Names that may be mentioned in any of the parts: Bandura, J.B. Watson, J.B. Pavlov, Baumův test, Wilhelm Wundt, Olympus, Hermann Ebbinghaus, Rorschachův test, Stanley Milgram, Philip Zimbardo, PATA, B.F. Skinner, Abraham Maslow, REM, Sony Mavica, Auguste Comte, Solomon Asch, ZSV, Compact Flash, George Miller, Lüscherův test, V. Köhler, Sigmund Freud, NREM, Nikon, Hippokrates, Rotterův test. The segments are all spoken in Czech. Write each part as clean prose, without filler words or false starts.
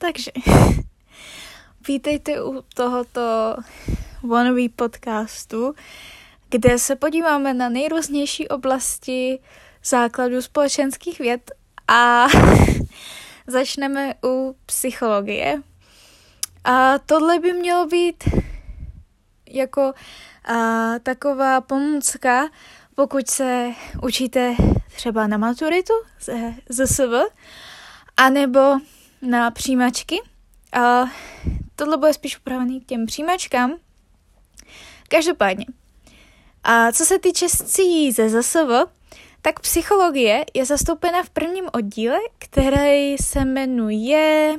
Takže vítejte u tohoto wannabe podcastu, kde se podíváme na nejrůznější oblasti základů společenských věd a začneme u psychologie. A tohle by mělo být jako taková pomůcka, pokud se učíte třeba na maturitu ze ZSV, anebo na přijímačky. Tohle bude spíš upravený k těm přijímačkám. Každopádně, a co se týče scí ze ZSV, tak psychologie je zastoupena v prvním oddíle, který se jmenuje...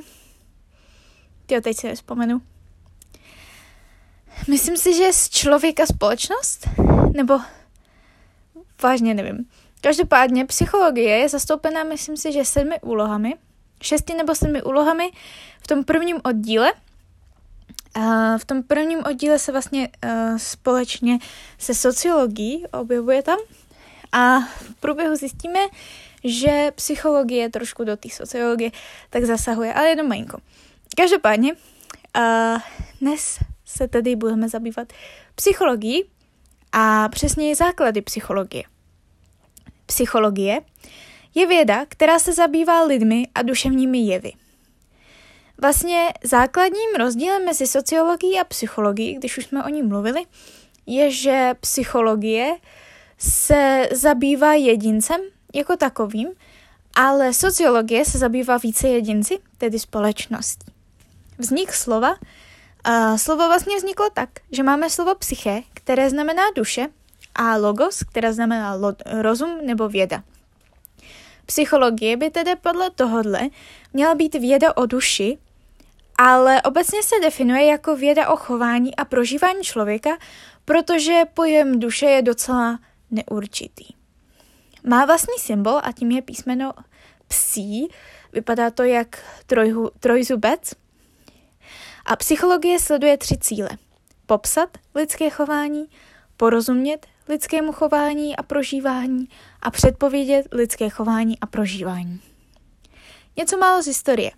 teď si vzpomenu. Myslím si, že z člověka společnost? Nebo... vážně nevím. Každopádně psychologie je zastoupená, myslím si, že 6 nebo 7 úlohami v tom prvním oddíle. V tom prvním oddíle se vlastně společně se sociologií objevuje tam. A v průběhu zjistíme, že psychologie trošku do té sociologie tak zasahuje, ale jenom malinko. Každopádně dnes se tedy budeme zabývat psychologií a přesněji základy psychologie. Psychologie je věda, která se zabývá lidmi a duševními jevy. Vlastně základním rozdílem mezi sociologií a psychologií, když už jsme o ní mluvili, je, že psychologie se zabývá jedincem jako takovým, ale sociologie se zabývá více jedinci, tedy společností. Vznik slova. Slovo vlastně vzniklo tak, že máme slovo psyché, které znamená duše, a logos, které znamená rozum nebo věda. Psychologie by tedy podle tohodle měla být věda o duši, ale obecně se definuje jako věda o chování a prožívání člověka, protože pojem duše je docela neurčitý. Má vlastní symbol a tím je písmeno psí, vypadá to jak trojzubec. A psychologie sleduje 3 cíle. Popsat lidské chování, porozumět lidskému chování a prožívání a předpovědět lidské chování a prožívání. Něco málo z historie.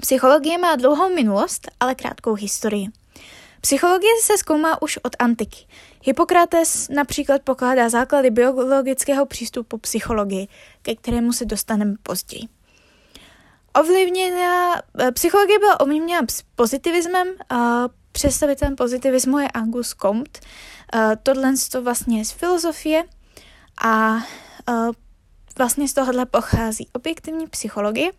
Psychologie má dlouhou minulost, ale krátkou historii. Psychologie se zkoumá už od antiky. Hippokrates například pokládá základy biologického přístupu psychologii, ke kterému se dostaneme později. Psychologie byla ovlivněna pozitivismem. Představitelem pozitivismu je Auguste Comte. Tohle je vlastně z filozofie a vlastně z tohohle pochází objektivní psychologie.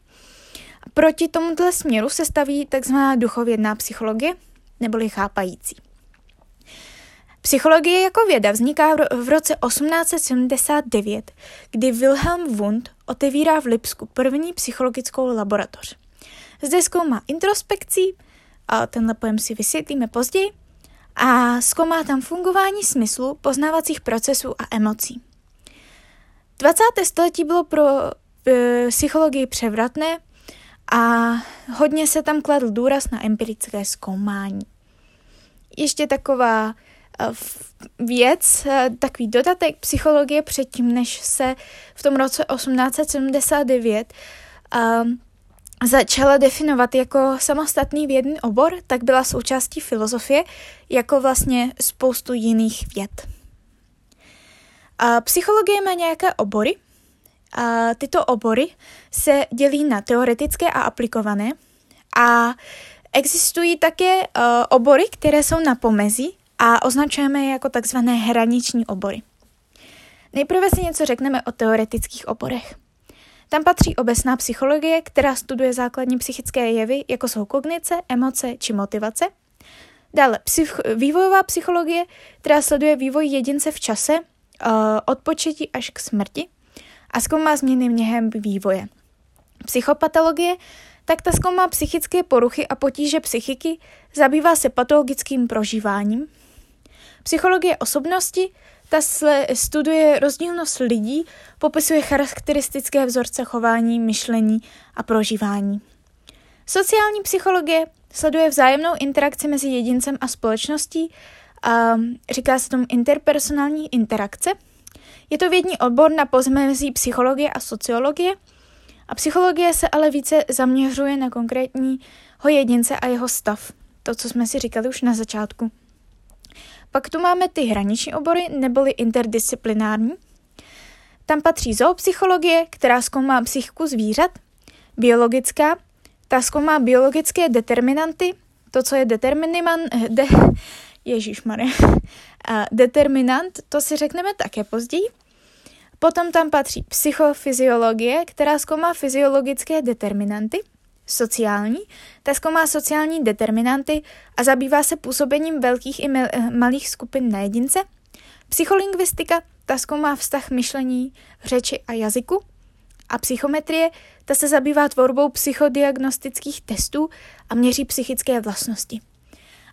Proti tomuto směru se staví tzv. Duchovědná psychologie, neboli chápající. Psychologie jako věda vzniká v roce 1879, kdy Wilhelm Wundt otevírá v Lipsku první psychologickou laboratoř. Zde zkoumá introspekci, a tenhle pojem si vysvětlíme později, a zkoumá tam fungování smyslu, poznávacích procesů a emocí. 20. století bylo pro psychologii převratné a hodně se tam kladl důraz na empirické zkoumání. Ještě taková věc, takový dodatek psychologie předtím, než se v tom roce 1879 začala definovat jako samostatný vědný obor, tak byla součástí filozofie jako vlastně spoustu jiných věd. Psychologie má nějaké obory. Tyto obory se dělí na teoretické a aplikované a existují také obory, které jsou na pomezí a označujeme je jako takzvané hraniční obory. Nejprve si něco řekneme o teoretických oborech. Tam patří obecná psychologie, která studuje základní psychické jevy, jako jsou kognice, emoce či motivace. Dále vývojová psychologie, která sleduje vývoj jedince v čase, od početí až k smrti a zkoumá změny během vývoje. Psychopatologie, tak ta zkoumá psychické poruchy a potíže psychiky, zabývá se patologickým prožíváním. Psychologie osobnosti, ta studuje rozdílnost lidí, popisuje charakteristické vzorce chování, myšlení a prožívání. Sociální psychologie sleduje vzájemnou interakci mezi jedincem a společností, a říká se tomu interpersonální interakce. Je to vědní odbor na pozemí psychologie a sociologie A psychologie se ale více zaměřuje na konkrétního jedince a jeho stav. To, co jsme si říkali už na začátku. Pak tu máme ty hraniční obory, neboli interdisciplinární. Tam patří zoopsychologie, která zkoumá psychiku zvířat, biologická, ta zkoumá biologické determinanty, to, co je determinant, to si řekneme také později. Potom tam patří psychofyziologie, která zkoumá fyziologické determinanty, sociální, ta zkoumá sociální determinanty a zabývá se působením velkých i malých skupin na jedince. Psycholingvistika, ta zkoumá vztah myšlení, řeči a jazyku. A psychometrie, ta se zabývá tvorbou psychodiagnostických testů a měří psychické vlastnosti.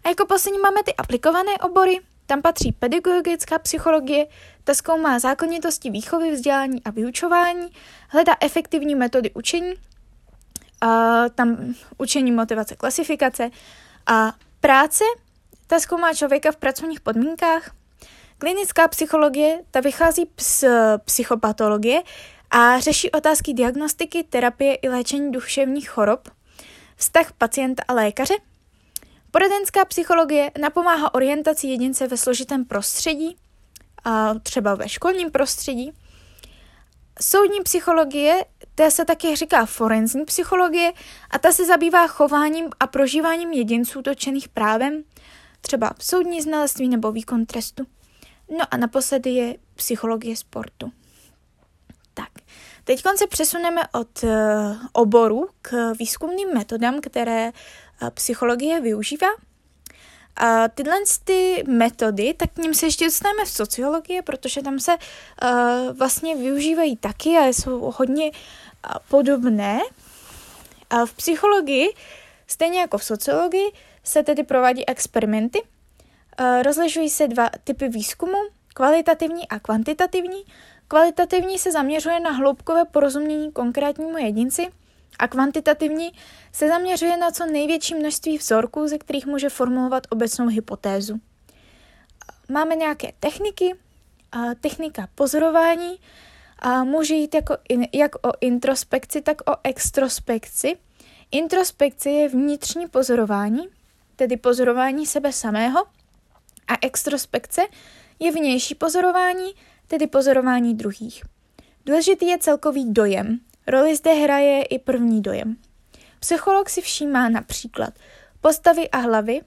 A jako poslední máme ty aplikované obory, tam patří pedagogická psychologie, ta zkoumá zákonitosti výchovy, vzdělání a vyučování, hledá efektivní metody učení, a tam učení, motivace, klasifikace a práce, ta zkoumá člověka v pracovních podmínkách. Klinická psychologie, ta vychází z psychopatologie a řeší otázky diagnostiky, terapie i léčení duševních chorob, vztah pacienta a lékaře. Poradenská psychologie napomáhá orientaci jedince ve složitém prostředí, a třeba ve školním prostředí. Soudní psychologie, ta se také říká forenzní psychologie a ta se zabývá chováním a prožíváním jedinců dotčených právem, třeba soudní znalectví nebo výkon trestu. No a naposledy je psychologie sportu. Tak, teď se přesuneme od oboru k výzkumným metodám, které psychologie využívá. A tyhle ty metody, tak k nim se ještě dostaneme v sociologii, protože tam se vlastně využívají taky a jsou hodně podobné. A v psychologii, stejně jako v sociologii, se tedy provádí experimenty. Rozlišují se dva typy výzkumu, kvalitativní a kvantitativní. Kvalitativní se zaměřuje na hloubkové porozumění konkrétnímu jedinci a kvantitativní se zaměřuje na co největší množství vzorků, ze kterých může formulovat obecnou hypotézu. Máme nějaké techniky, technika pozorování, může jít jak o introspekci, tak o extrospekci. Introspekce je vnitřní pozorování, tedy pozorování sebe samého, a extrospekce je vnější pozorování, tedy pozorování druhých. Důležitý je celkový dojem. Roli zde hraje i první dojem. Psycholog si všímá například postavy a hlavy,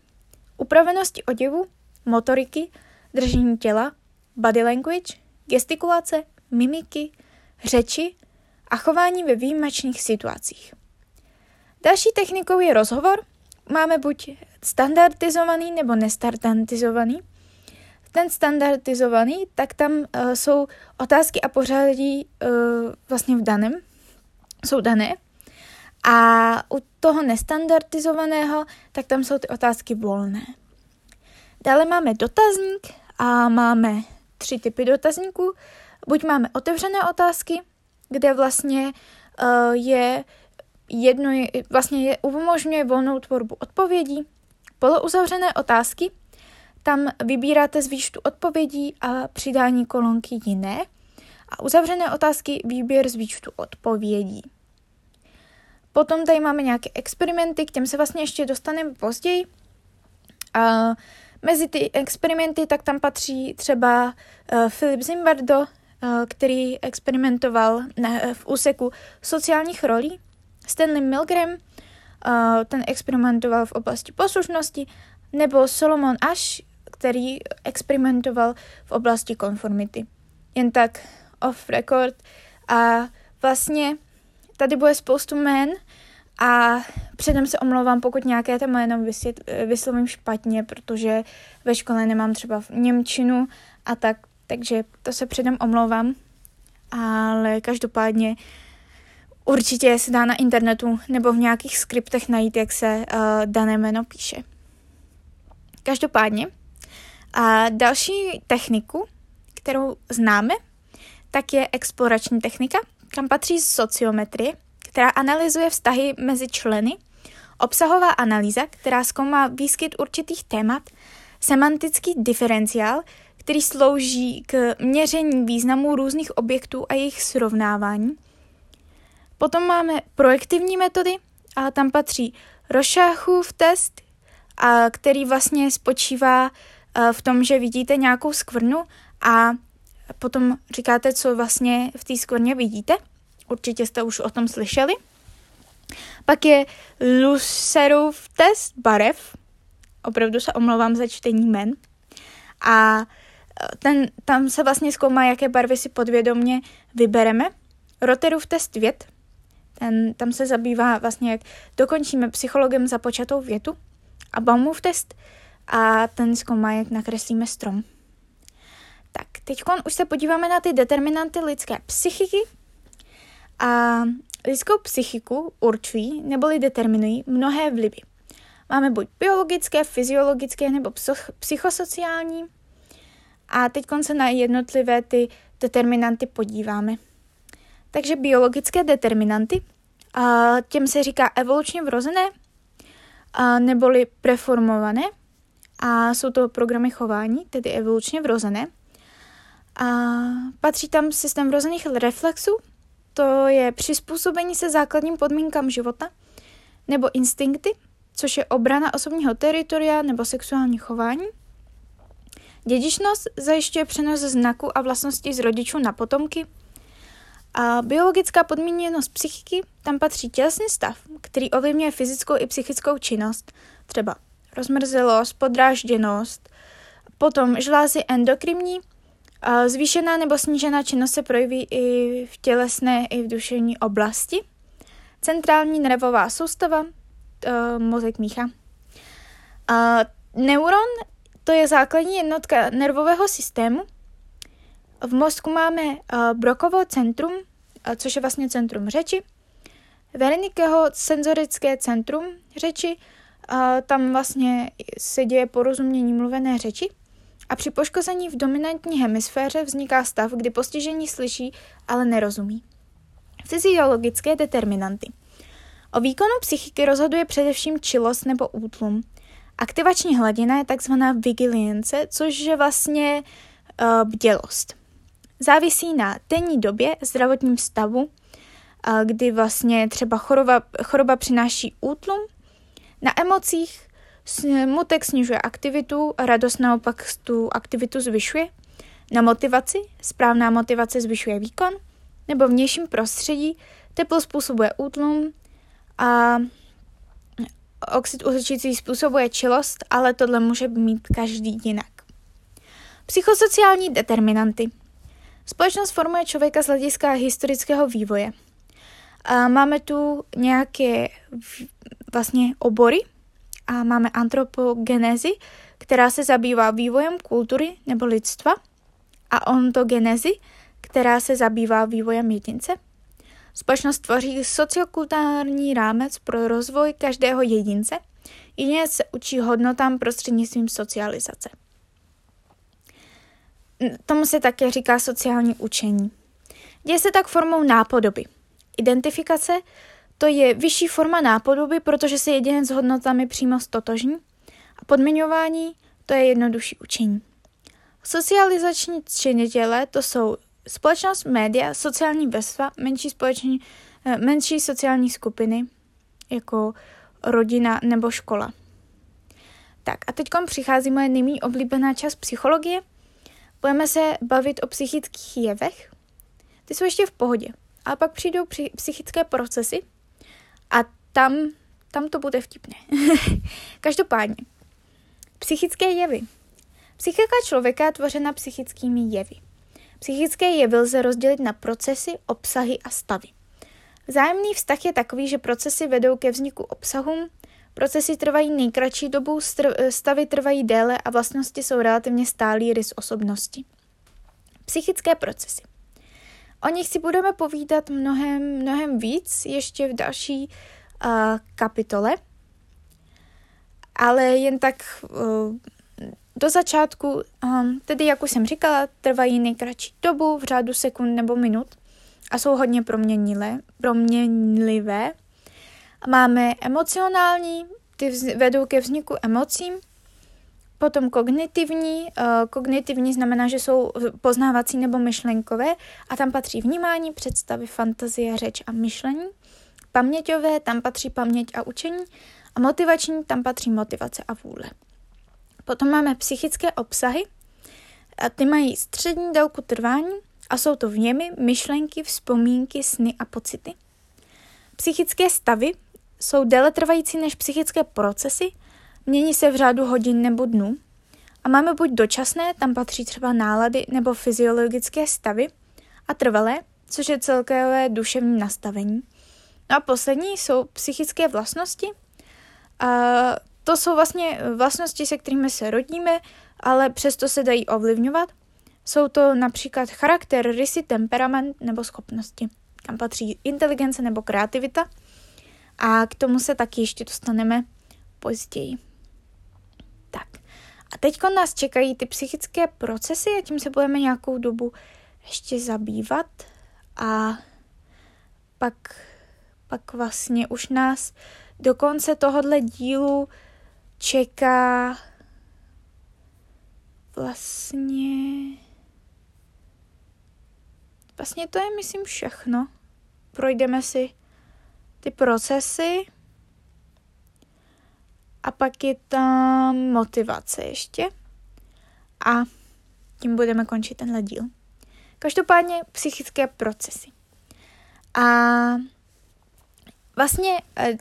upravenosti oděvu, motoriky, držení těla, body language, gestikulace, mimiky, řeči a chování ve výjimečných situacích. Další technikou je rozhovor. Máme buď standardizovaný nebo nestandardizovaný. Ten standardizovaný, tak tam jsou otázky a pořadí vlastně jsou dané. A u toho nestandardizovaného, tak tam jsou ty otázky volné. Dále máme dotazník a máme 3 typy dotazníků. Buď máme otevřené otázky, kde vlastně umožňuje volnou tvorbu odpovědí. Polouzavřené otázky, tam vybíráte z výčtu odpovědí a přidání kolonky jiné. A uzavřené otázky, výběr z výčtu odpovědí. Potom tady máme nějaké experimenty, k těm se vlastně ještě dostaneme později. A mezi ty experimenty tak tam patří třeba Philip Zimbardo, který experimentoval v úseku sociálních rolí. Stanley Milgram, ten experimentoval v oblasti poslušnosti. Nebo Solomon Asch, který experimentoval v oblasti konformity. Jen tak off record. A vlastně tady bude spoustu jmén a předem se omlouvám, pokud nějaké to jméno vyslovím špatně, protože ve škole nemám třeba v němčinu a tak, takže to se předem omlouvám. Ale každopádně určitě se dá na internetu nebo v nějakých skriptech najít, jak se dané jméno píše. Každopádně a další techniku, kterou známe, tak je explorační technika, kam patří sociometrie, která analyzuje vztahy mezi členy, obsahová analýza, která zkoumá výskyt určitých témat, semantický diferenciál, který slouží k měření významu různých objektů a jejich srovnávání, Potom máme projektivní metody a tam patří Rorschachův test, který vlastně spočívá v tom, že vidíte nějakou skvrnu a potom říkáte, co vlastně v té skvrně vidíte. Určitě jste už o tom slyšeli. Pak je Lüscherův test barev. Opravdu se omlouvám za čtení jmen. A tam se vlastně zkoumá, jaké barvy si podvědomě vybereme. Rotterův test vět. Tam se zabývá vlastně, jak dokončíme psychologem započatou větu. A Baumův test. A ten zkoumá, jak nakreslíme strom. Tak, teď už se podíváme na ty determinanty lidské psychiky. A lidskou psychiku určují neboli determinují mnohé vlivy. Máme buď biologické, fyziologické nebo psychosociální. A teď se na jednotlivé ty determinanty podíváme. Takže biologické determinanty, těm se říká evolučně vrozené neboli preformované. A jsou to programy chování, tedy evolučně vrozené. A patří tam systém vrozených reflexů, to je přizpůsobení se základním podmínkám života, nebo instinkty, což je obrana osobního teritoria nebo sexuální chování. Dědičnost zajišťuje přenos znaků a vlastností z rodičů na potomky. A biologická podmíněnost psychiky, tam patří tělesný stav, který ovlivňuje fyzickou i psychickou činnost, třeba rozmrzelost, podrážděnost, potom žlázy endokrinní, zvýšená nebo snížená činnost se projeví i v tělesné, i v duševní oblasti. Centrální nervová soustava, mozek mícha. Neuron, to je základní jednotka nervového systému. V mozku máme Brokovo centrum, což je vlastně centrum řeči. Wernickeho senzorické centrum řeči, tam vlastně se děje porozumění mluvené řeči. A při poškození v dominantní hemisféře vzniká stav, kdy postižení slyší, ale nerozumí. Fyziologické determinanty. O výkonu psychiky rozhoduje především čilost nebo útlum. Aktivační hladina je tzv. Vigilance, což je vlastně bdělost. Závisí na denní době, zdravotním stavu, kdy vlastně třeba choroba přináší útlum, na emocích, smutek snižuje aktivitu, radost naopak tu aktivitu zvyšuje. Na motivaci, správná motivace zvyšuje výkon, nebo v vnějším prostředí, teplo způsobuje útlum a oxid uhličitý způsobuje čilost, ale tohle může mít každý jinak. Psychosociální determinanty. Společnost formuje člověka z hlediska historického vývoje. A máme tu nějaké vlastně obory, a máme antropogenézi, která se zabývá vývojem kultury nebo lidstva, a ontogenézi, která se zabývá vývojem jedince. Společnost tvoří sociokulturální rámec pro rozvoj každého jedince. Jedinec se učí hodnotám prostřednictvím socializace. Tomu se také říká sociální učení. Děje se tak formou nápodoby. Identifikace, to je vyšší forma nápodoby, protože se jedinec s hodnotami přímo stotožní. A podmiňování, to je jednodušší učení. Socializační činitele, to jsou společnost, média, sociální vrstva, menší sociální skupiny, jako rodina nebo škola. Tak a teď přichází moje nejméně oblíbená část psychologie. Budeme se bavit o psychických jevech. Ty jsou ještě v pohodě. A pak přijdou psychické procesy, a tam to bude vtipné. Každopádně, psychické jevy. Psychika člověka je tvořena psychickými jevy. Psychické jevy lze rozdělit na procesy, obsahy a stavy. Vzájemný vztah je takový, že procesy vedou ke vzniku obsahům, procesy trvají nejkratší dobu, stavy trvají déle a vlastnosti jsou relativně stálý rys osobnosti. Psychické procesy. O nich si budeme povídat mnohem víc ještě v další kapitole, ale jen tak do začátku, tedy jak už jsem říkala, trvají nejkratší dobu v řádu sekund nebo minut a jsou hodně proměnlivé. Máme emocionální, ty vedou ke vzniku emocím, Potom kognitivní. Kognitivní znamená, že jsou poznávací nebo myšlenkové a tam patří vnímání, představy, fantazie, řeč a myšlení. Paměťové, tam patří paměť a učení. A motivační, tam patří motivace a vůle. Potom máme psychické obsahy. A ty mají střední délku trvání a jsou to vněmy, myšlenky, vzpomínky, sny a pocity. Psychické stavy jsou déle trvající než psychické procesy, mění se v řádu hodin nebo dnů. A máme buď dočasné, tam patří třeba nálady nebo fyziologické stavy, a trvalé, což je celkové duševní nastavení. No a poslední jsou psychické vlastnosti. A to jsou vlastně vlastnosti, se kterými se rodíme, ale přesto se dají ovlivňovat. Jsou to například charakter, rysy, temperament nebo schopnosti. Tam patří inteligence nebo kreativita. A k tomu se taky ještě dostaneme později. Tak. A teď nás čekají ty psychické procesy a tím se budeme nějakou dobu ještě zabývat. A pak vlastně už nás do konce tohohle dílu čeká vlastně to je, myslím, všechno. Projdeme si ty procesy a pak je tam motivace ještě a tím budeme končit tenhle díl. Každopádně psychické procesy. A vlastně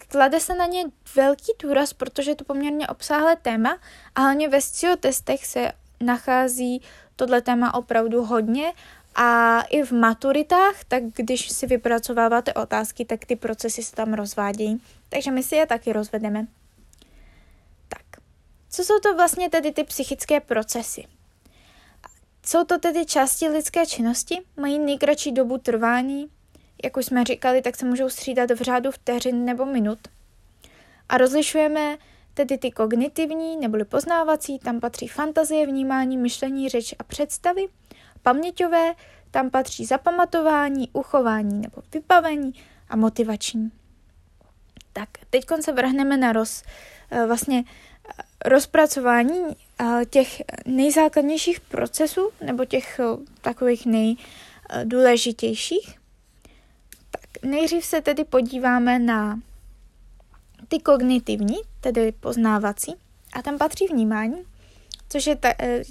klade se na ně velký důraz, protože je to poměrně obsáhlé téma a hlavně ve sciotestech se nachází tohle téma opravdu hodně a i v maturitách, tak když si vypracováváte otázky, tak ty procesy se tam rozvádějí. Takže my si je taky rozvedeme. Tak, co jsou to vlastně tedy ty psychické procesy? Jsou to tedy části lidské činnosti, mají nejkratší dobu trvání, jak už jsme říkali, tak se můžou střídat v řádu vteřin nebo minut. A rozlišujeme tedy ty kognitivní neboli poznávací, tam patří fantazie, vnímání, myšlení, řeč a představy. Paměťové, tam patří zapamatování, uchování nebo vybavení a motivační. Tak, teď se vrhneme na rozpracování těch nejzákladnějších procesů nebo těch takových nejdůležitějších. Nejdřív se tedy podíváme na ty kognitivní, tedy poznávací, a tam patří vnímání, což je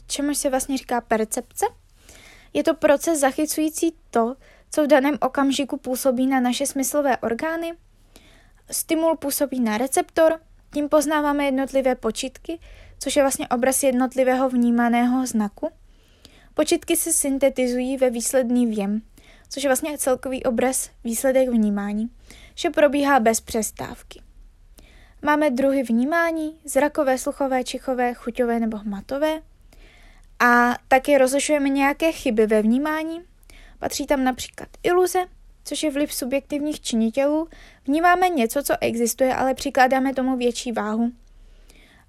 čemu se vlastně říká percepce. Je to proces zachycující to, co v daném okamžiku působí na naše smyslové orgány. Stimul působí na receptor, tím poznáváme jednotlivé počitky, což je vlastně obraz jednotlivého vnímaného znaku. Počitky se syntetizují ve výsledný vjem, což je vlastně celkový obraz, výsledek vnímání, že probíhá bez přestávky. Máme druhy vnímání, zrakové, sluchové, čichové, chuťové nebo hmatové. A také rozlišujeme nějaké chyby ve vnímání. Patří tam například iluze, což je vliv subjektivních činitelů. Vnímáme něco, co existuje, ale přikládáme tomu větší váhu.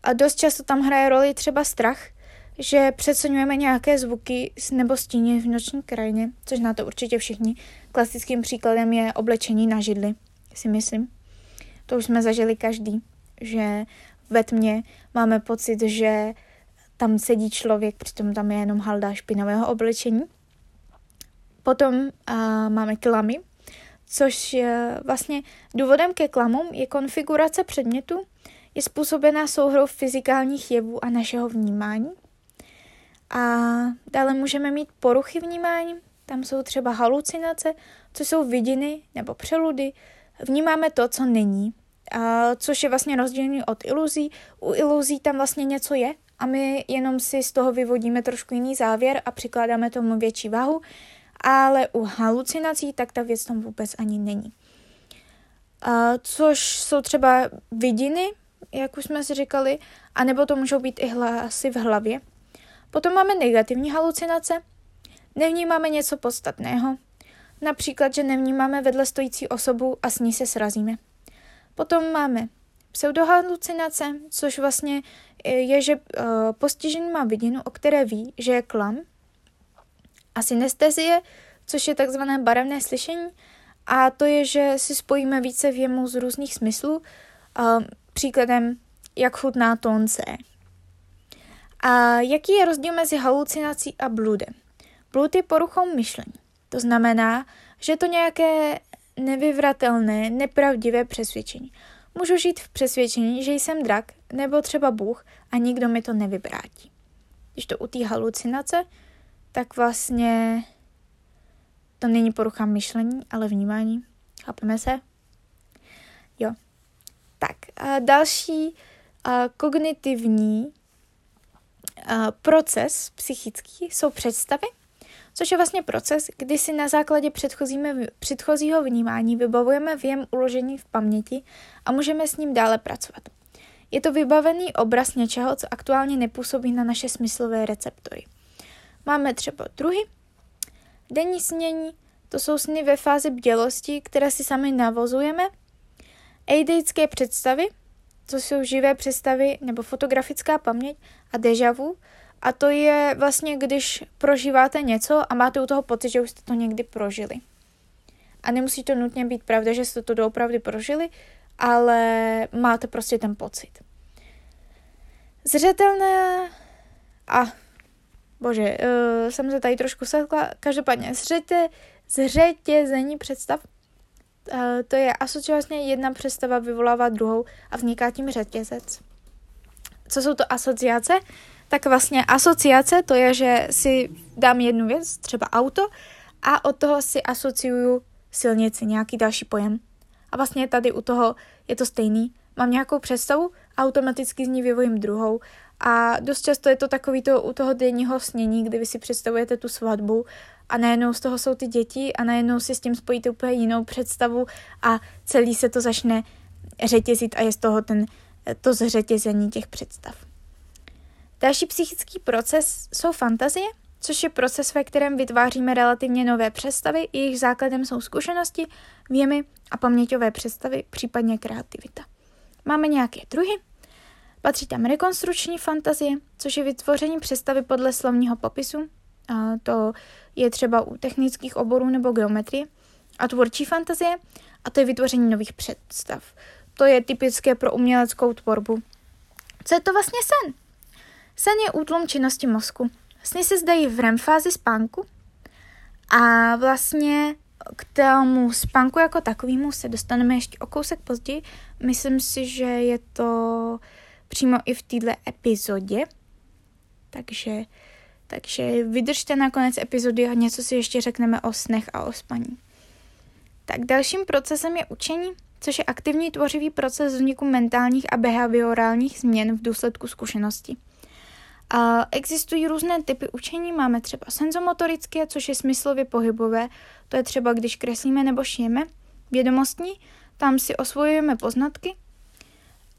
A dost často tam hraje roli třeba strach, že přeceňujeme nějaké zvuky nebo stíny v noční krajině, což na to určitě všichni. Klasickým příkladem je oblečení na židli, si myslím. To už jsme zažili každý, že ve tmě máme pocit, že tam sedí člověk, přitom tam je jenom halda špinavého oblečení. Potom máme klamy, což vlastně důvodem ke klamům je konfigurace předmětu, je způsobená souhrou fyzikálních jevů a našeho vnímání. A dále můžeme mít poruchy vnímání, tam jsou třeba halucinace, což jsou vidiny nebo přeludy. Vnímáme to, co není, což je vlastně rozdílný od iluzí. U iluzí tam vlastně něco je a my jenom si z toho vyvodíme trošku jiný závěr a přikládáme tomu větší váhu, ale u halucinací tak ta věc tam vůbec ani není. Což jsou třeba vidiny, jak už jsme si říkali, anebo to můžou být i hlasy v hlavě. Potom máme negativní halucinace, nevnímáme něco podstatného, například, že nevnímáme vedle stojící osobu a s ní se srazíme. Potom máme pseudohalucinace, což vlastně je, že postižený má vidinu, o které ví, že je klam, a synestezie, což je takzvané barevné slyšení, a to je, že si spojíme více vjemů z různých smyslů, příkladem, jak chutná tonce. A jaký je rozdíl mezi halucinací a bludem? Blud je poruchou myšlení. To znamená, že je to nějaké nevyvratelné, nepravdivé přesvědčení. Můžu žít v přesvědčení, že jsem drak nebo třeba Bůh a nikdo mi to nevyvrátí. Když to u té halucinace, tak vlastně to není porucha myšlení, ale vnímání. Chápeme se? Jo. Tak, další kognitivní proces psychický jsou představy, což je vlastně proces, kdy si na základě předchozího vnímání vybavujeme věm uložený v paměti a můžeme s ním dále pracovat. Je to vybavený obraz něčeho, co aktuálně nepůsobí na naše smyslové receptory. Máme třeba druhy. Denní snění, to jsou sny ve fázi bdělosti, které si sami navozujeme. Eideické představy, to jsou živé představy nebo fotografická paměť a déjà vu. A to je vlastně, když prožíváte něco a máte u toho pocit, že už jste to někdy prožili. A nemusí to nutně být pravda, že jste to doopravdy prožili, ale máte prostě ten pocit. Zřetelné a... Bože, jsem se tady trošku sekla. Každopádně zřetězení představ. To je a současně jedna představa vyvolává druhou a vzniká tím řetězec. Co jsou to asociace? Tak vlastně asociace, to je, že si dám jednu věc, třeba auto, a od toho si asociuju silnici, nějaký další pojem. A vlastně tady u toho je to stejný. Mám nějakou představu, automaticky z ní vyvojím druhou. A dost často je to takový to u toho denního snění, kdy vy si představujete tu svatbu a najednou z toho jsou ty děti a najednou si s tím spojíte úplně jinou představu a celý se to začne řetězit a je z toho to zřetězení těch představ. Další psychický proces jsou fantazie, což je proces, ve kterém vytváříme relativně nové představy, jejich základem jsou zkušenosti, věmy a paměťové představy, případně kreativita. Máme nějaké druhy. Patří tam rekonstrukční fantazie, což je vytvoření představy podle slovního popisu. A to je třeba u technických oborů nebo geometrie. A tvůrčí fantazie, a to je vytvoření nových představ. To je typické pro uměleckou tvorbu. Co je to vlastně sen? Sen je útlum činnosti mozku. Sny se zdají v REM fázi spánku a vlastně k tomu spánku jako takovému se dostaneme ještě o kousek později. Myslím si, že je to přímo i v této epizodě. Takže vydržte na konec epizody a něco si ještě řekneme o snech a o spaní. Tak dalším procesem je učení, což je aktivní tvořivý proces vzniku mentálních a behaviorálních změn v důsledku zkušenosti. A existují různé typy učení, máme třeba senzomotorické, což je smyslově pohybové, to je třeba když kreslíme nebo šijeme, vědomostní, tam si osvojujeme poznatky,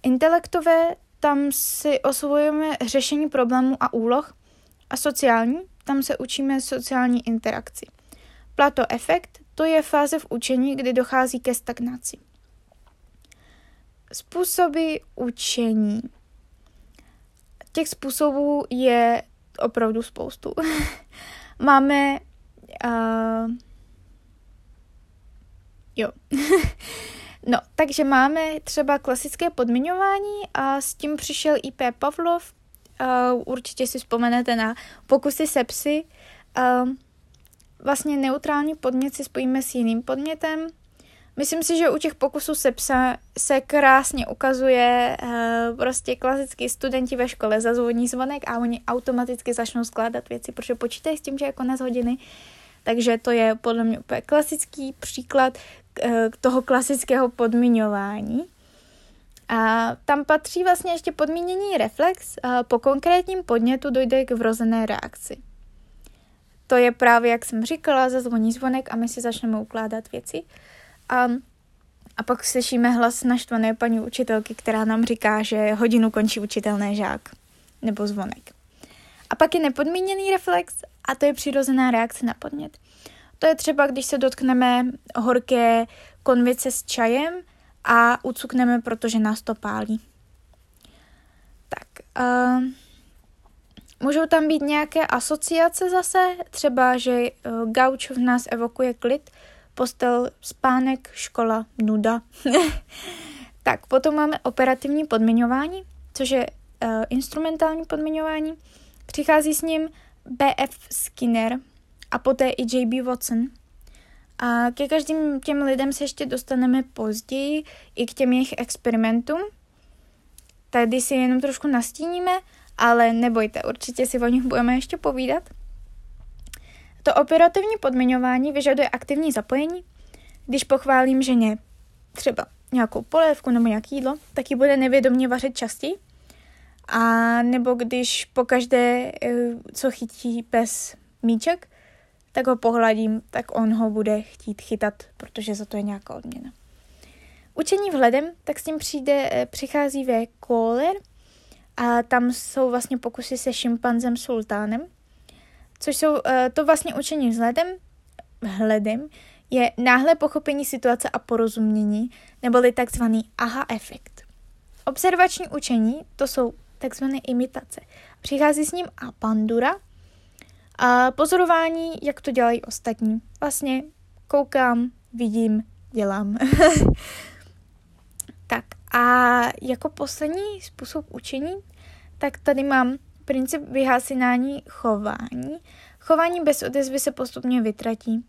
intelektové, tam si osvojujeme řešení problémů a úloh a sociální, tam se učíme sociální interakci. Plato efekt, to je fáze v učení, kdy dochází ke stagnaci. Způsoby učení. Těch způsobů je opravdu spoustu. Máme... No, takže máme třeba klasické podmiňování a s tím přišel J.B. Pavlov. Určitě si vzpomenete na pokusy se psy. Vlastně neutrální podmět si spojíme s jiným podmětem. Myslím si, že u těch pokusů se psa se krásně ukazuje prostě klasicky studenti ve škole zazvoní zvonek a oni automaticky začnou skládat věci, protože počítají s tím, že je konec hodiny. Takže to je podle mě úplně klasický příklad toho klasického podmiňování. A tam patří vlastně ještě podmíněný reflex. Po konkrétním podnětu dojde k vrozené reakci. To je právě, jak jsem říkala, zazvoní zvonek a my si začneme ukládat věci. A pak slyšíme hlas naštvané paní učitelky, která nám říká, že hodinu končí učitel, ne žák nebo zvonek. A pak je nepodmíněný reflex a to je přirozená reakce na podnět. To je třeba, když se dotkneme horké konvice s čajem a ucukneme, protože nás to pálí. Tak, můžou tam být nějaké asociace zase, třeba, že gauč v nás evokuje klid, postel, spánek, škola, nuda. Tak, potom máme operativní podmiňování, což je instrumentální podmiňování. Přichází s ním B.F. Skinner a poté i J.B. Watson. A ke každým těm lidem se ještě dostaneme později i k těm jejich experimentům. Tady si jenom trošku nastíníme, ale nebojte, určitě si o nich budeme ještě povídat. To operativní podmiňování vyžaduje aktivní zapojení. Když pochválím ženě třeba nějakou polévku nebo nějaké jídlo, tak ji bude nevědomně vařit častěji. A nebo když pokaždé, co chytí pes míček, tak ho pohladím, tak on ho bude chtít chytat, protože za to je nějaká odměna. Učení vhledem, tak s tím přichází V. Köhler a tam jsou vlastně pokusy se šimpanzem Sultánem, což jsou to vlastně učení vhledem je náhle pochopení situace a porozumění, neboli takzvaný aha efekt. Observační učení, to jsou takzvané imitace. Přichází s ním a Bandura a pozorování, jak to dělají ostatní. Vlastně koukám, vidím, dělám. Tak a jako poslední způsob učení, tak tady mám princip vyhasínání chování. Chování bez odezvy se postupně vytratí.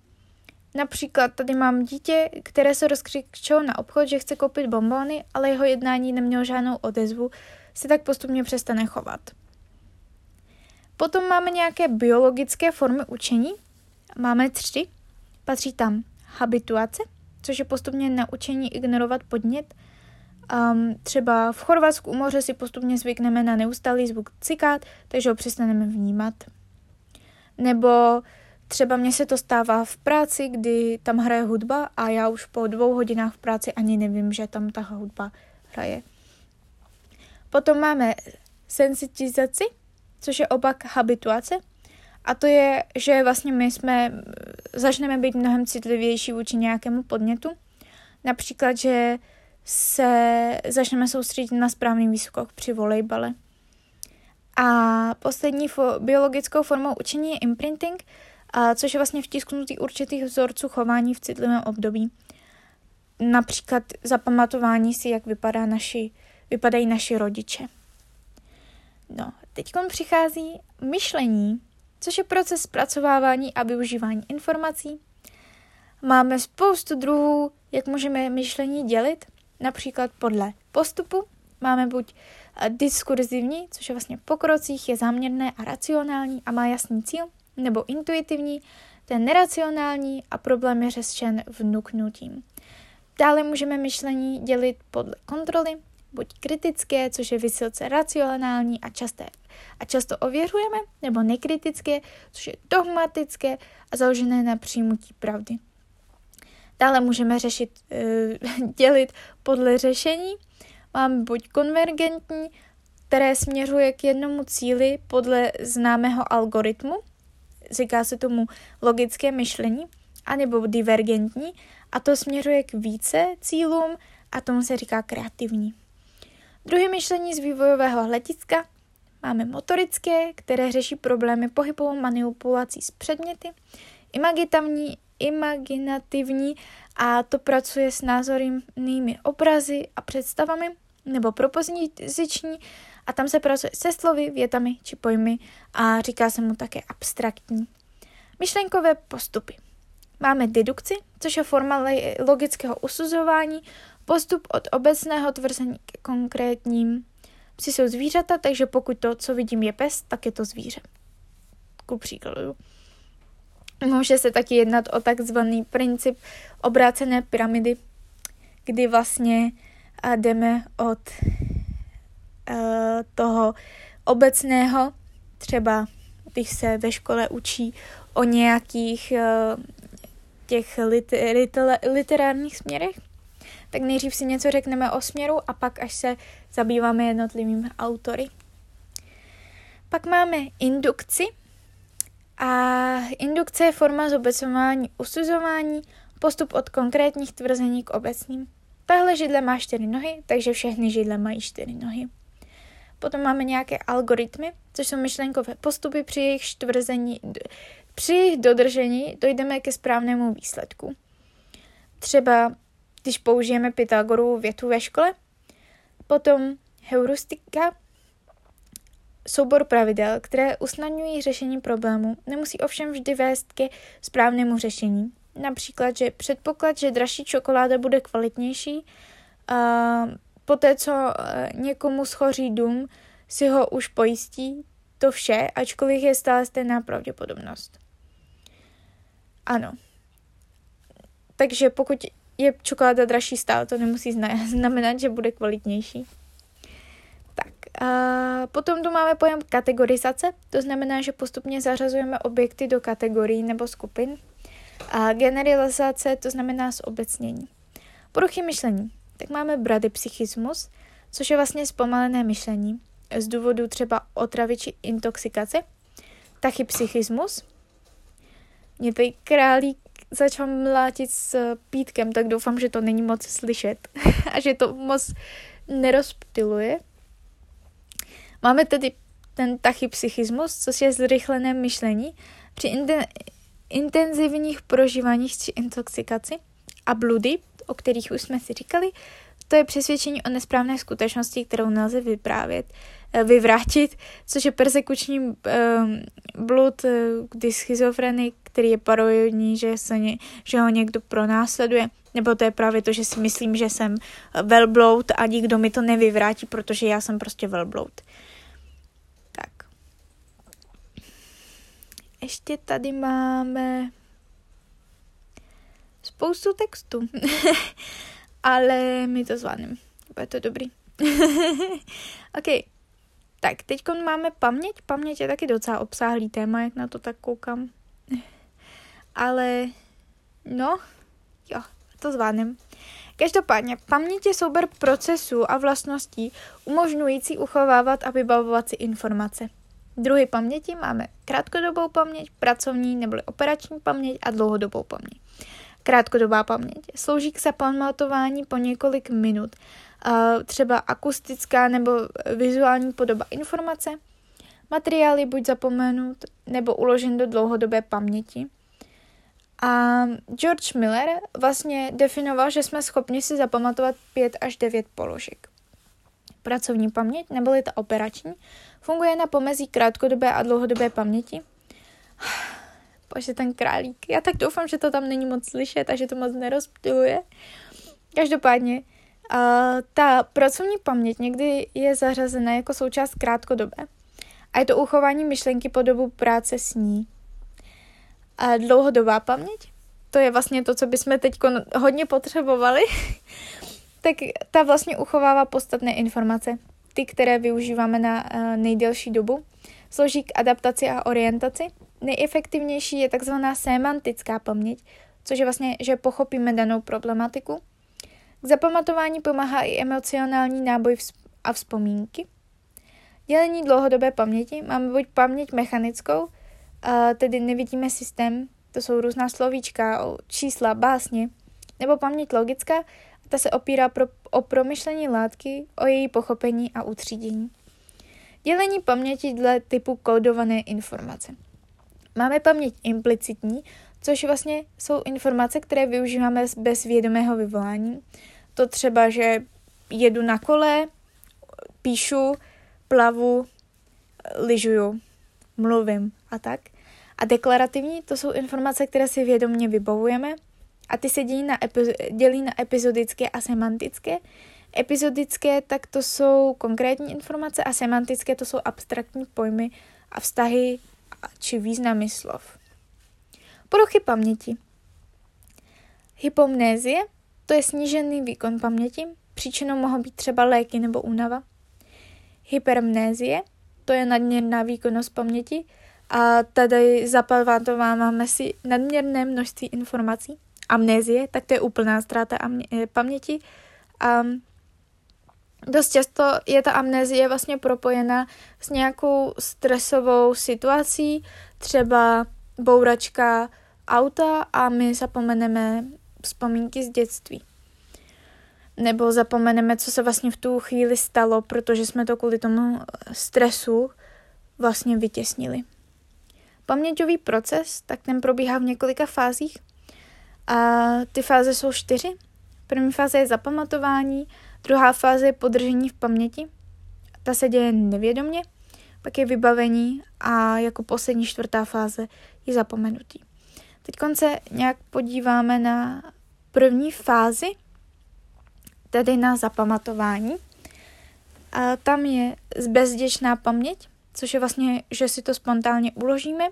Například tady mám dítě, které se rozkřičilo na obchod, že chce koupit bonbony, ale jeho jednání nemělo žádnou odezvu, se tak postupně přestane chovat. Potom máme nějaké biologické formy učení. Máme 3. Patří tam habituace, což je postupně naučení ignorovat podnět. Třeba v Chorvatsku u moře si postupně zvykneme na neustálý zvuk cikát, takže ho přestaneme vnímat. Nebo třeba mně se to stává v práci, kdy tam hraje hudba a já už po 2 hodinách v práci ani nevím, že tam ta hudba hraje. Potom máme sensitizaci, což je opak habituace. A to je, že vlastně my začneme být mnohem citlivější vůči nějakému podnětu. Například, že se začneme soustředit na správný výskok při volejbale. A poslední biologickou formou učení je imprinting, což je vlastně vtisknutý určitých vzorců chování v citlivém období. Například zapamatování si, jak vypadají naši rodiče. No, teď přichází myšlení, což je proces zpracovávání a využívání informací. Máme spoustu druhů, jak můžeme myšlení dělit, například podle postupu. Máme buď diskurzivní, což je vlastně po krocích, je záměrné a racionální a má jasný cíl, nebo intuitivní, to je neracionální a problém je řešen vnuknutím. Dále můžeme myšlení dělit podle kontroly, buď kritické, což je vysoce racionální a často ověřujeme, nebo nekritické, což je dogmatické a založené na přijmutí pravdy. Dále můžeme dělit podle řešení. Máme buď konvergentní, které směřuje k jednomu cíli podle známého algoritmu, říká se tomu logické myšlení, anebo divergentní, a to směřuje k více cílům a tomu se říká kreativní. Druhé myšlení z vývojového hlediska máme motorické, které řeší problémy pohybovou manipulací s předměty, imaginativní a to pracuje s názornými obrazy a představami, nebo propoziční a tam se pracuje se slovy, větami či pojmy a říká se mu také abstraktní. Myšlenkové postupy. Máme dedukci, což je forma logického usuzování, postup od obecného tvrzení k konkrétním. Psi jsou zvířata, takže pokud to, co vidím, je pes, tak je to zvíře. Ku příkladu. Může se taky jednat o takzvaný princip obrácené pyramidy, kdy vlastně jdeme od toho obecného, třeba když se ve škole učí o nějakých těch literárních směrech, tak nejdřív si něco řekneme o směru a pak až se zabýváme jednotlivými autory. Pak máme indukci. A indukce je forma zobecňování, usuzování, postup od konkrétních tvrzení k obecným. Tahle židle má 4 nohy, takže všechny židle mají 4 nohy. Potom máme nějaké algoritmy, což jsou myšlenkové postupy, při jejich dodržení dojdeme ke správnému výsledku. Třeba když použijeme Pythagorovu větu ve škole, potom heuristika, Soubor pravidel, které usnadňují řešení problému, nemusí ovšem vždy vést ke správnému řešení. Například, že předpoklad, že dražší čokoláda bude kvalitnější, poté co někomu schoří dům, si ho už pojistí, to vše, ačkoliv je stále stejná pravděpodobnost. Ano. Takže pokud je čokoláda dražší stále, to nemusí znamenat, že bude kvalitnější. Potom tu máme pojem kategorizace, to znamená, že postupně zařazujeme objekty do kategorií nebo skupin. A generalizace, to znamená zobecnění. Poruchy myšlení. Tak máme bradypsychismus, což je vlastně zpomalené myšlení z důvodu třeba otravy či intoxikace. Tachypsychismus. Mě tady králík začal mlátit s pítkem, tak doufám, že to není moc slyšet a že to moc nerozptiluje. Máme tedy ten tachypsychismus, což je zrychlené myšlení při intenzivních prožíváních či intoxikaci, a bludy, o kterých už jsme si říkali, to je přesvědčení o nesprávné skutečnosti, kterou nelze vyvrátit, což je persekuční blud, kdy schizofrenik, který je paranoidní, že ho někdo pronásleduje, nebo to je právě to, že si myslím, že jsem velbloud a nikdo mi to nevyvrátí, protože já jsem prostě velbloud. Tak. Ještě tady máme spoustu textů, ale my to zvládneme. Bude to dobrý. OK. Tak, teď máme paměť. Paměť je taky docela obsáhlý téma, jak na to tak koukám. Ale, no, jo, to zvládnem. Každopádně, paměť je soubor procesů a vlastností umožňující uchovávat a vybavovat si informace. Druhy paměti máme krátkodobou paměť, pracovní nebo operační paměť a dlouhodobou paměť. Krátkodobá paměť slouží k zapamatování po několik minut, třeba akustická nebo vizuální podoba informace, materiál je buď zapomenut nebo uložen do dlouhodobé paměti. A George Miller vlastně definoval, že jsme schopni si zapamatovat 5 až 9 položek. Pracovní paměť, neboli ta operační, funguje na pomezí krátkodobé a dlouhodobé paměti. Bože, ten králík. Já tak doufám, že to tam není moc slyšet a že to moc nerozptiluje. Každopádně, ta pracovní paměť někdy je zařazena jako součást krátkodobé. A je to uchování myšlenky po dobu práce s ní. A dlouhodobá paměť, to je vlastně to, co bychom teď hodně potřebovali, tak ta vlastně uchovává podstatné informace, ty, které využíváme na nejdelší dobu, slouží k adaptaci a orientaci. Nejefektivnější je tzv. Semantická paměť, což je vlastně, že pochopíme danou problematiku. K zapamatování pomáhá i emocionální náboj a vzpomínky. Dělení dlouhodobé paměti máme buď paměť mechanickou, tedy nevidíme systém, to jsou různá slovíčka, čísla, básně, nebo paměť logická, ta se opírá o promyšlení látky, o její pochopení a utřídění. Dělení paměti dle typu kódované informace. Máme paměť implicitní, což vlastně jsou informace, které využíváme bez vědomého vyvolání. To třeba, že jedu na kole, píšu, plavu, lyžuju, mluvím a tak. A deklarativní, to jsou informace, které si vědomně vybavujeme a ty se dělí na epizodické a semantické. Epizodické, tak to jsou konkrétní informace a semantické, to jsou abstraktní pojmy a vztahy či významy slov. Poruchy paměti. Hypomnézie, to je snížený výkon paměti, příčinou mohou být třeba léky nebo únava. Hypermnézie, to je nadměrná výkonnost paměti a tady zapamatováváme si nadměrné množství informací. Amnézie, tak to je úplná ztráta paměti. Dost často je ta amnézie vlastně propojena s nějakou stresovou situací, třeba bouračka auta a my zapomeneme vzpomínky z dětství. Nebo zapomeneme, co se vlastně v tu chvíli stalo, protože jsme to kvůli tomu stresu vlastně vytěsnili. Paměťový proces, tak ten probíhá v několika fázích. A ty fáze jsou 4. První fáze je zapamatování, druhá fáze je podržení v paměti. Ta se děje nevědomně. pak je vybavení a jako poslední čtvrtá fáze je zapomenutí. Teď se nějak podíváme na první fázi, tedy na zapamatování. A tam je bezděčná paměť, což je vlastně, že si to spontánně uložíme,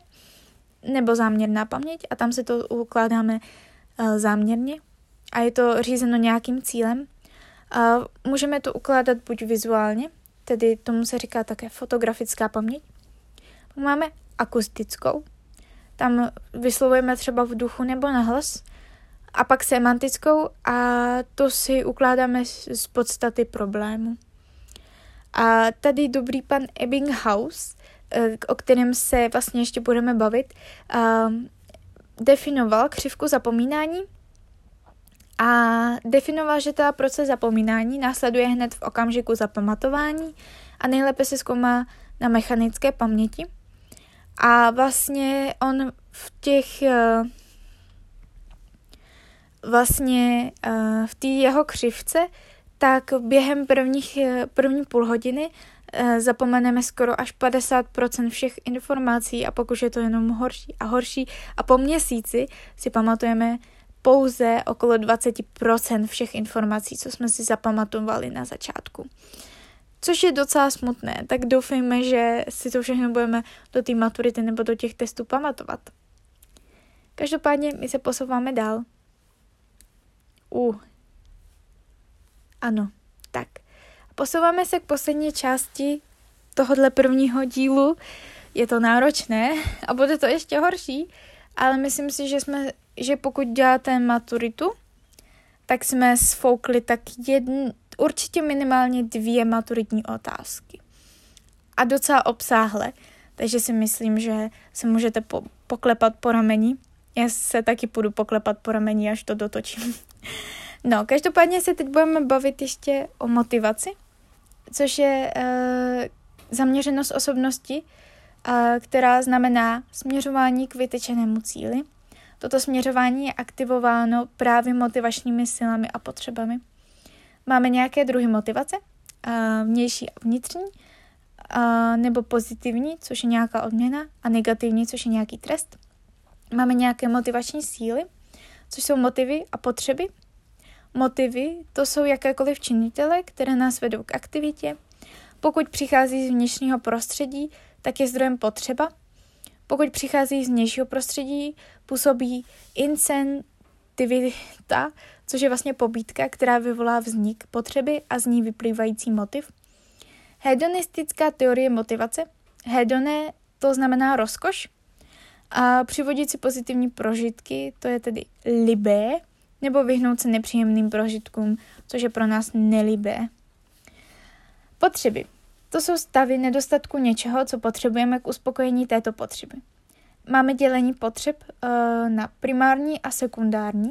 nebo záměrná paměť a tam si to ukládáme záměrně a je to řízeno nějakým cílem. Můžeme to ukládat buď vizuálně, tedy tomu se říká také fotografická paměť. Máme akustickou, tam vyslovujeme třeba v duchu nebo nahlas, a pak semantickou a to si ukládáme z podstaty problému. A tady dobrý pan Ebbinghaus, o kterém se vlastně ještě budeme bavit, definoval křivku zapomínání a definoval, že ta proces zapomínání následuje hned v okamžiku zapamatování a nejlépe se zkoumá na mechanické paměti. A vlastně on v té jeho křivce, tak během první půl hodiny zapomeneme skoro až 50% všech informací a pokud je to jenom horší a horší a po měsíci si pamatujeme pouze okolo 20% všech informací, co jsme si zapamatovali na začátku. Což je docela smutné, tak doufejme, že si to všechno budeme do té maturity nebo do těch testů pamatovat. Každopádně my se posouváme dál. Ano, tak. Posouváme se k poslední části tohohle prvního dílu. Je to náročné a bude to ještě horší, ale myslím si, že pokud děláte maturitu, tak jsme sfoukli tak určitě minimálně 2 maturitní otázky. A docela obsáhle, takže si myslím, že se můžete poklepat po rameni. Já se taky půjdu poklepat po rameni, až to dotočím. No, každopádně se teď budeme bavit ještě o motivaci, což je zaměřenost osobnosti, která znamená směřování k vytyčenému cíli. Toto směřování je aktivováno právě motivačními silami a potřebami. Máme nějaké druhy motivace, vnější a vnitřní, nebo pozitivní, což je nějaká odměna, a negativní, což je nějaký trest. Máme nějaké motivační síly, což jsou motivy a potřeby. Motivy, to jsou jakékoliv činitele, které nás vedou k aktivitě. Pokud přichází z vnitřního prostředí, tak je zdrojem potřeba. Pokud přichází z vnějšího prostředí, působí incentivita, což je vlastně pobídka, která vyvolá vznik potřeby a z ní vyplývající motiv. Hedonistická teorie motivace. Hedoné, to znamená rozkoš. A přivodit si pozitivní prožitky, to je tedy libé, nebo vyhnout se nepříjemným prožitkům, což je pro nás nelibé. Potřeby. To jsou stavy nedostatku něčeho, co potřebujeme k uspokojení této potřeby. Máme dělení potřeb na primární a sekundární.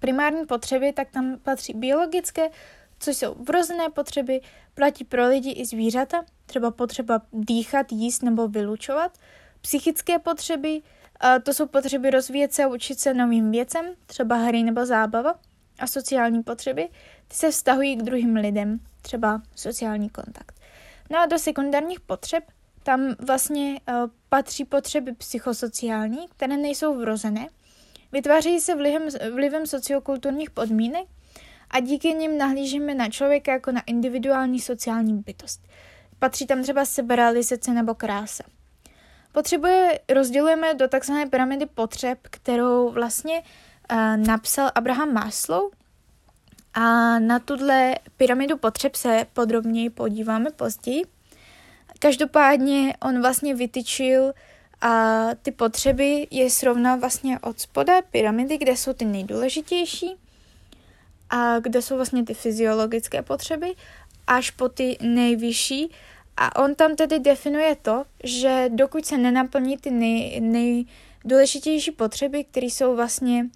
Primární potřeby, tak tam patří biologické, což jsou vrozené potřeby, platí pro lidi i zvířata, třeba potřeba dýchat, jíst nebo vylučovat. Psychické potřeby, to jsou potřeby rozvíjet se a učit se novým věcem, třeba hry nebo zábava. A sociální potřeby, ty se vztahují k druhým lidem, třeba sociální kontakt. No a do sekundárních potřeb, tam vlastně patří potřeby psychosociální, které nejsou vrozené, vytvářejí se vlivem sociokulturních podmínek a díky nim nahlížíme na člověka jako na individuální sociální bytost. Patří tam třeba seberealizace nebo krása. Potřeby rozdělujeme do tzv. Pyramidy potřeb, kterou vlastně napsal Abraham Maslow. A na tuhle pyramidu potřeb se podrobněji podíváme později. Každopádně on vlastně vytyčil ty potřeby, je srovnal vlastně od spoda pyramidy, kde jsou ty nejdůležitější a kde jsou vlastně ty fyziologické potřeby, až po ty nejvyšší. A on tam tedy definuje to, že dokud se nenaplní ty nejdůležitější potřeby, které jsou vlastně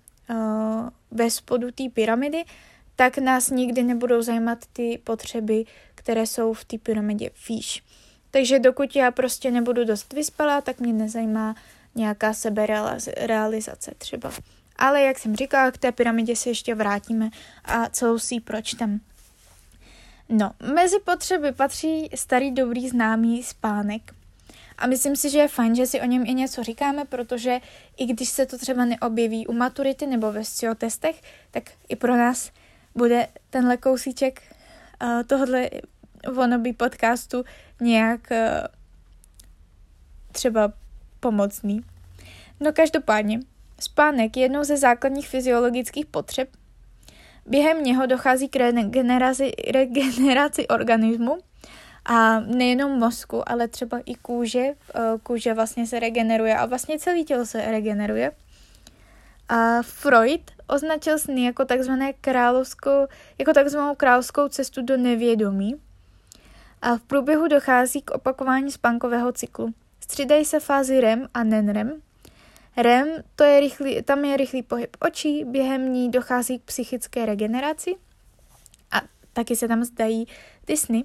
ve spodu té pyramidy, tak nás nikdy nebudou zajímat ty potřeby, které jsou v té pyramidě výš. Takže dokud já prostě nebudu dost vyspalá, tak mě nezajímá nějaká seberealizace třeba. Ale jak jsem říkala, k té pyramidě se ještě vrátíme a celou si ji pročteme. No, mezi potřeby patří starý dobrý známý spánek. A myslím si, že je fajn, že si o něm i něco říkáme, protože i když se to třeba neobjeví u maturity nebo ve testech, tak i pro nás bude tenhle kousíček tohle wannabe podcastu nějak třeba pomocný. No každopádně, spánek je jednou ze základních fyziologických potřeb. Během něho dochází k regeneraci organismu a nejenom mozku, ale třeba i kůže. Kůže vlastně se regeneruje a vlastně celé tělo se regeneruje. A Freud označil sny jako takzvanou královskou cestu do nevědomí. A v průběhu dochází k opakování spánkového cyklu. Střídají se fázy REM a non-REM. REM, tam je rychlý pohyb očí, během ní dochází k psychické regeneraci a taky se tam zdají ty sny.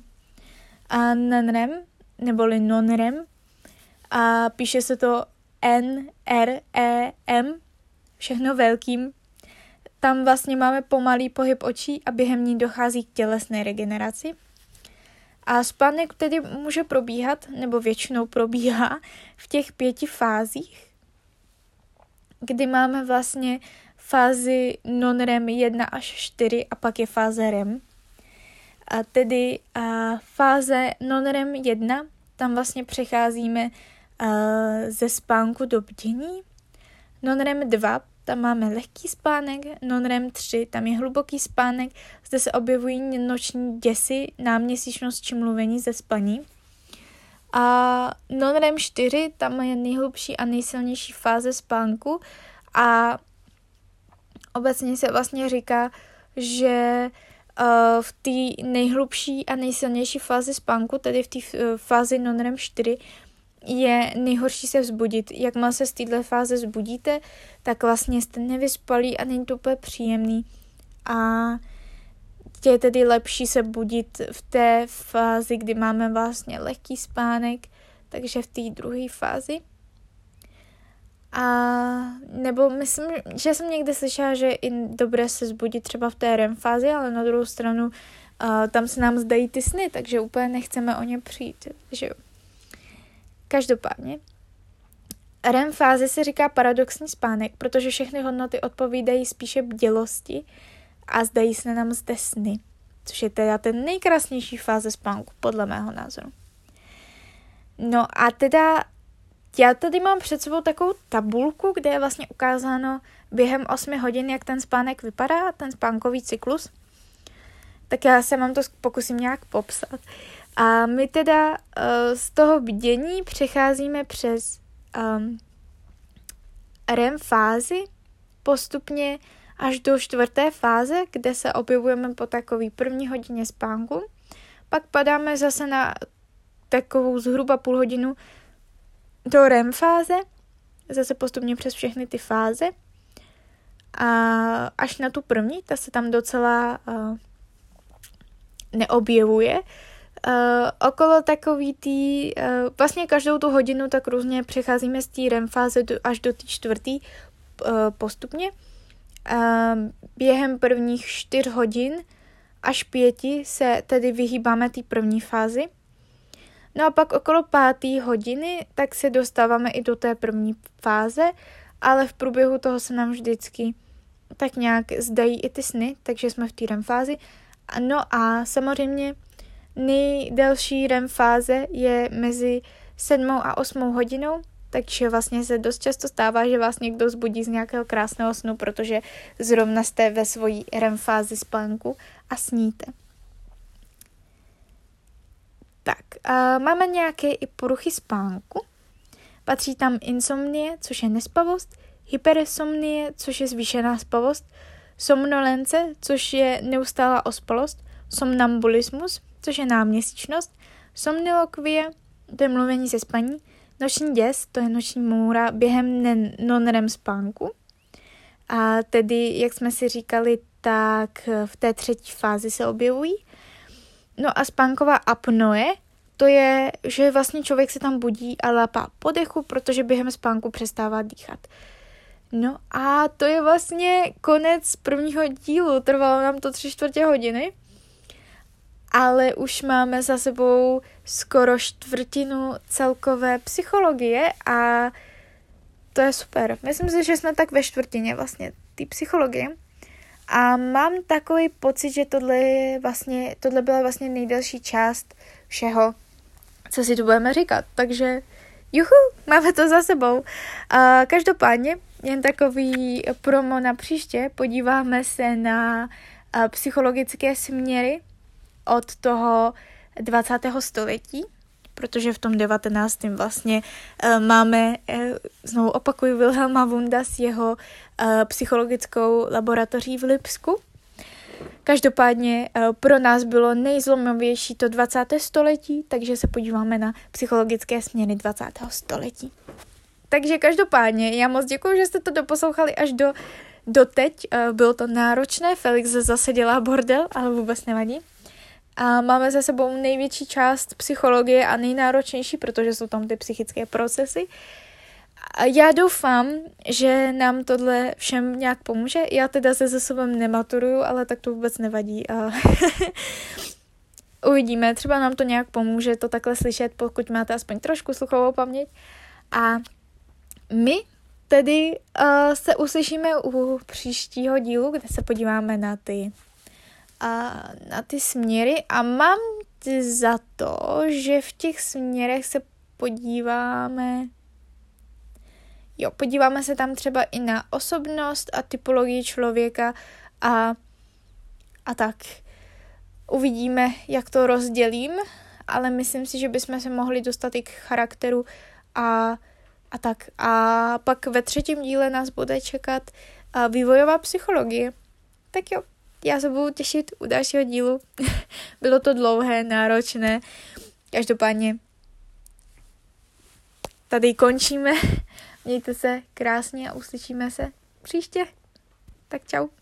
A non-REM, neboli non-REM, a píše se to NREM, všechno velkým. Tam vlastně máme pomalý pohyb očí a během ní dochází k tělesné regeneraci. A spánek tedy může probíhat, nebo většinou probíhá, v těch 5 fázích, kdy máme vlastně fázi non-REM 1 až 4 a pak je fáze REM. A tedy fáze non-REM 1, tam vlastně přecházíme ze spánku do bdění. Non-REM 2, tam máme lehký spánek, non-REM 3, tam je hluboký spánek, zde se objevují noční děsy, náměsíčnost či mluvení ze spaní. A non-REM 4, tam je nejhlubší a nejsilnější fáze spánku a obecně se vlastně říká, že v té nejhlubší a nejsilnější fázi spánku, tedy v té fázi non-REM 4, je nejhorší se vzbudit. Jakmile se z této fáze vzbudíte, tak vlastně jste nevyspalí a není to úplně příjemný. A je tedy lepší se budit v té fázi, kdy máme vlastně lehký spánek, takže v té druhé fázi. A nebo myslím, že jsem někde slyšela, že je i dobré se zbudit třeba v té REM fázi, ale na druhou stranu tam se nám zdají ty sny, takže úplně nechceme o ně přijít, že jo. Každopádně, REM fáze se říká paradoxní spánek, protože všechny hodnoty odpovídají spíše bdělosti a zdají se nám zde sny, což je teda ten nejkrásnější fáze spánku, podle mého názoru. No a teda, já tady mám před sebou takovou tabulku, kde je vlastně ukázáno během 8 hodin, jak ten spánek vypadá, ten spánkový cyklus. Tak já se vám to pokusím nějak popsat. A my teda z toho bdění přecházíme přes REM fázi postupně až do 4. fáze, kde se objevujeme po takové první hodině spánku. Pak padáme zase na takovou zhruba půl hodinu do REM fáze, zase postupně přes všechny ty fáze. A až na tu první, ta se tam docela neobjevuje. Okolo takový vlastně každou tu hodinu tak různě přecházíme z té REM fáze až do té 4. Postupně. Během prvních 4 hodin až 5 se tedy vyhýbáme té první fázi. No a pak okolo 5. hodiny tak se dostáváme i do té první fáze, ale v průběhu toho se nám vždycky tak nějak zdají i ty sny, takže jsme v té REM fázi. No a samozřejmě nejdelší REM fáze je mezi 7. a 8. hodinou, takže vlastně se dost často stává, že vás někdo zbudí z nějakého krásného snu, protože zrovna jste ve svojí REM fázi spánku a sníte. Tak, máme nějaké i poruchy spánku. Patří tam insomnie, což je nespavost, hypersomnie, což je zvýšená spavost, somnolence, což je neustálá ospalost, somnambulismus, což je náměsíčnost, somnilokvie, to je mluvení ze spaní, noční děs, to je noční můra během non-REM spánku. A tedy, jak jsme si říkali, tak v té 3. fázi se objevují. No a spánková apnoe, to je, že vlastně člověk se tam budí a lapá po dechu, protože během spánku přestává dýchat. No a to je vlastně konec prvního dílu, trvalo nám to 3/4 hodiny. ale už máme za sebou skoro 1/4 celkové psychologie a to je super. Myslím si, že jsme tak ve 1/4 vlastně té psychologie. A mám takový pocit, že tohle byla vlastně nejdelší část všeho, co si tu budeme říkat. Takže juhu, máme to za sebou. Každopádně, jen takový promo na příště, podíváme se na psychologické směry od toho 20. století, protože v tom 19. vlastně máme, znovu opakuju, Wilhelma Wunda s jeho psychologickou laboratoří v Lipsku. Každopádně pro nás bylo nejzlomovější to 20. století, takže se podíváme na psychologické směny 20. století. Takže každopádně, já moc děkuju, že jste to doposlouchali až do teď. Bylo to náročné, Felix zase dělá bordel, ale vůbec nevadí. A máme za sebou největší část psychologie a nejnáročnější, protože jsou tam ty psychické procesy. A já doufám, že nám tohle všem nějak pomůže. Já teda se sobou nematuruju, ale tak to vůbec nevadí. A uvidíme, třeba nám to nějak pomůže to takhle slyšet, pokud máte aspoň trošku sluchovou paměť. A my tedy se uslyšíme u příštího dílu, kde se podíváme na ty směry a mám za to, že v těch směrech se podíváme se tam třeba i na osobnost a typologii člověka a tak. Uvidíme, jak to rozdělím, ale myslím si, že bychom se mohli dostat i k charakteru a tak. A pak ve 3. díle nás bude čekat vývojová psychologie. Tak jo. Já se budu těšit u dalšího dílu. Bylo to dlouhé, náročné. Každopádně tady končíme. Mějte se krásně a uslyšíme se příště. Tak čau.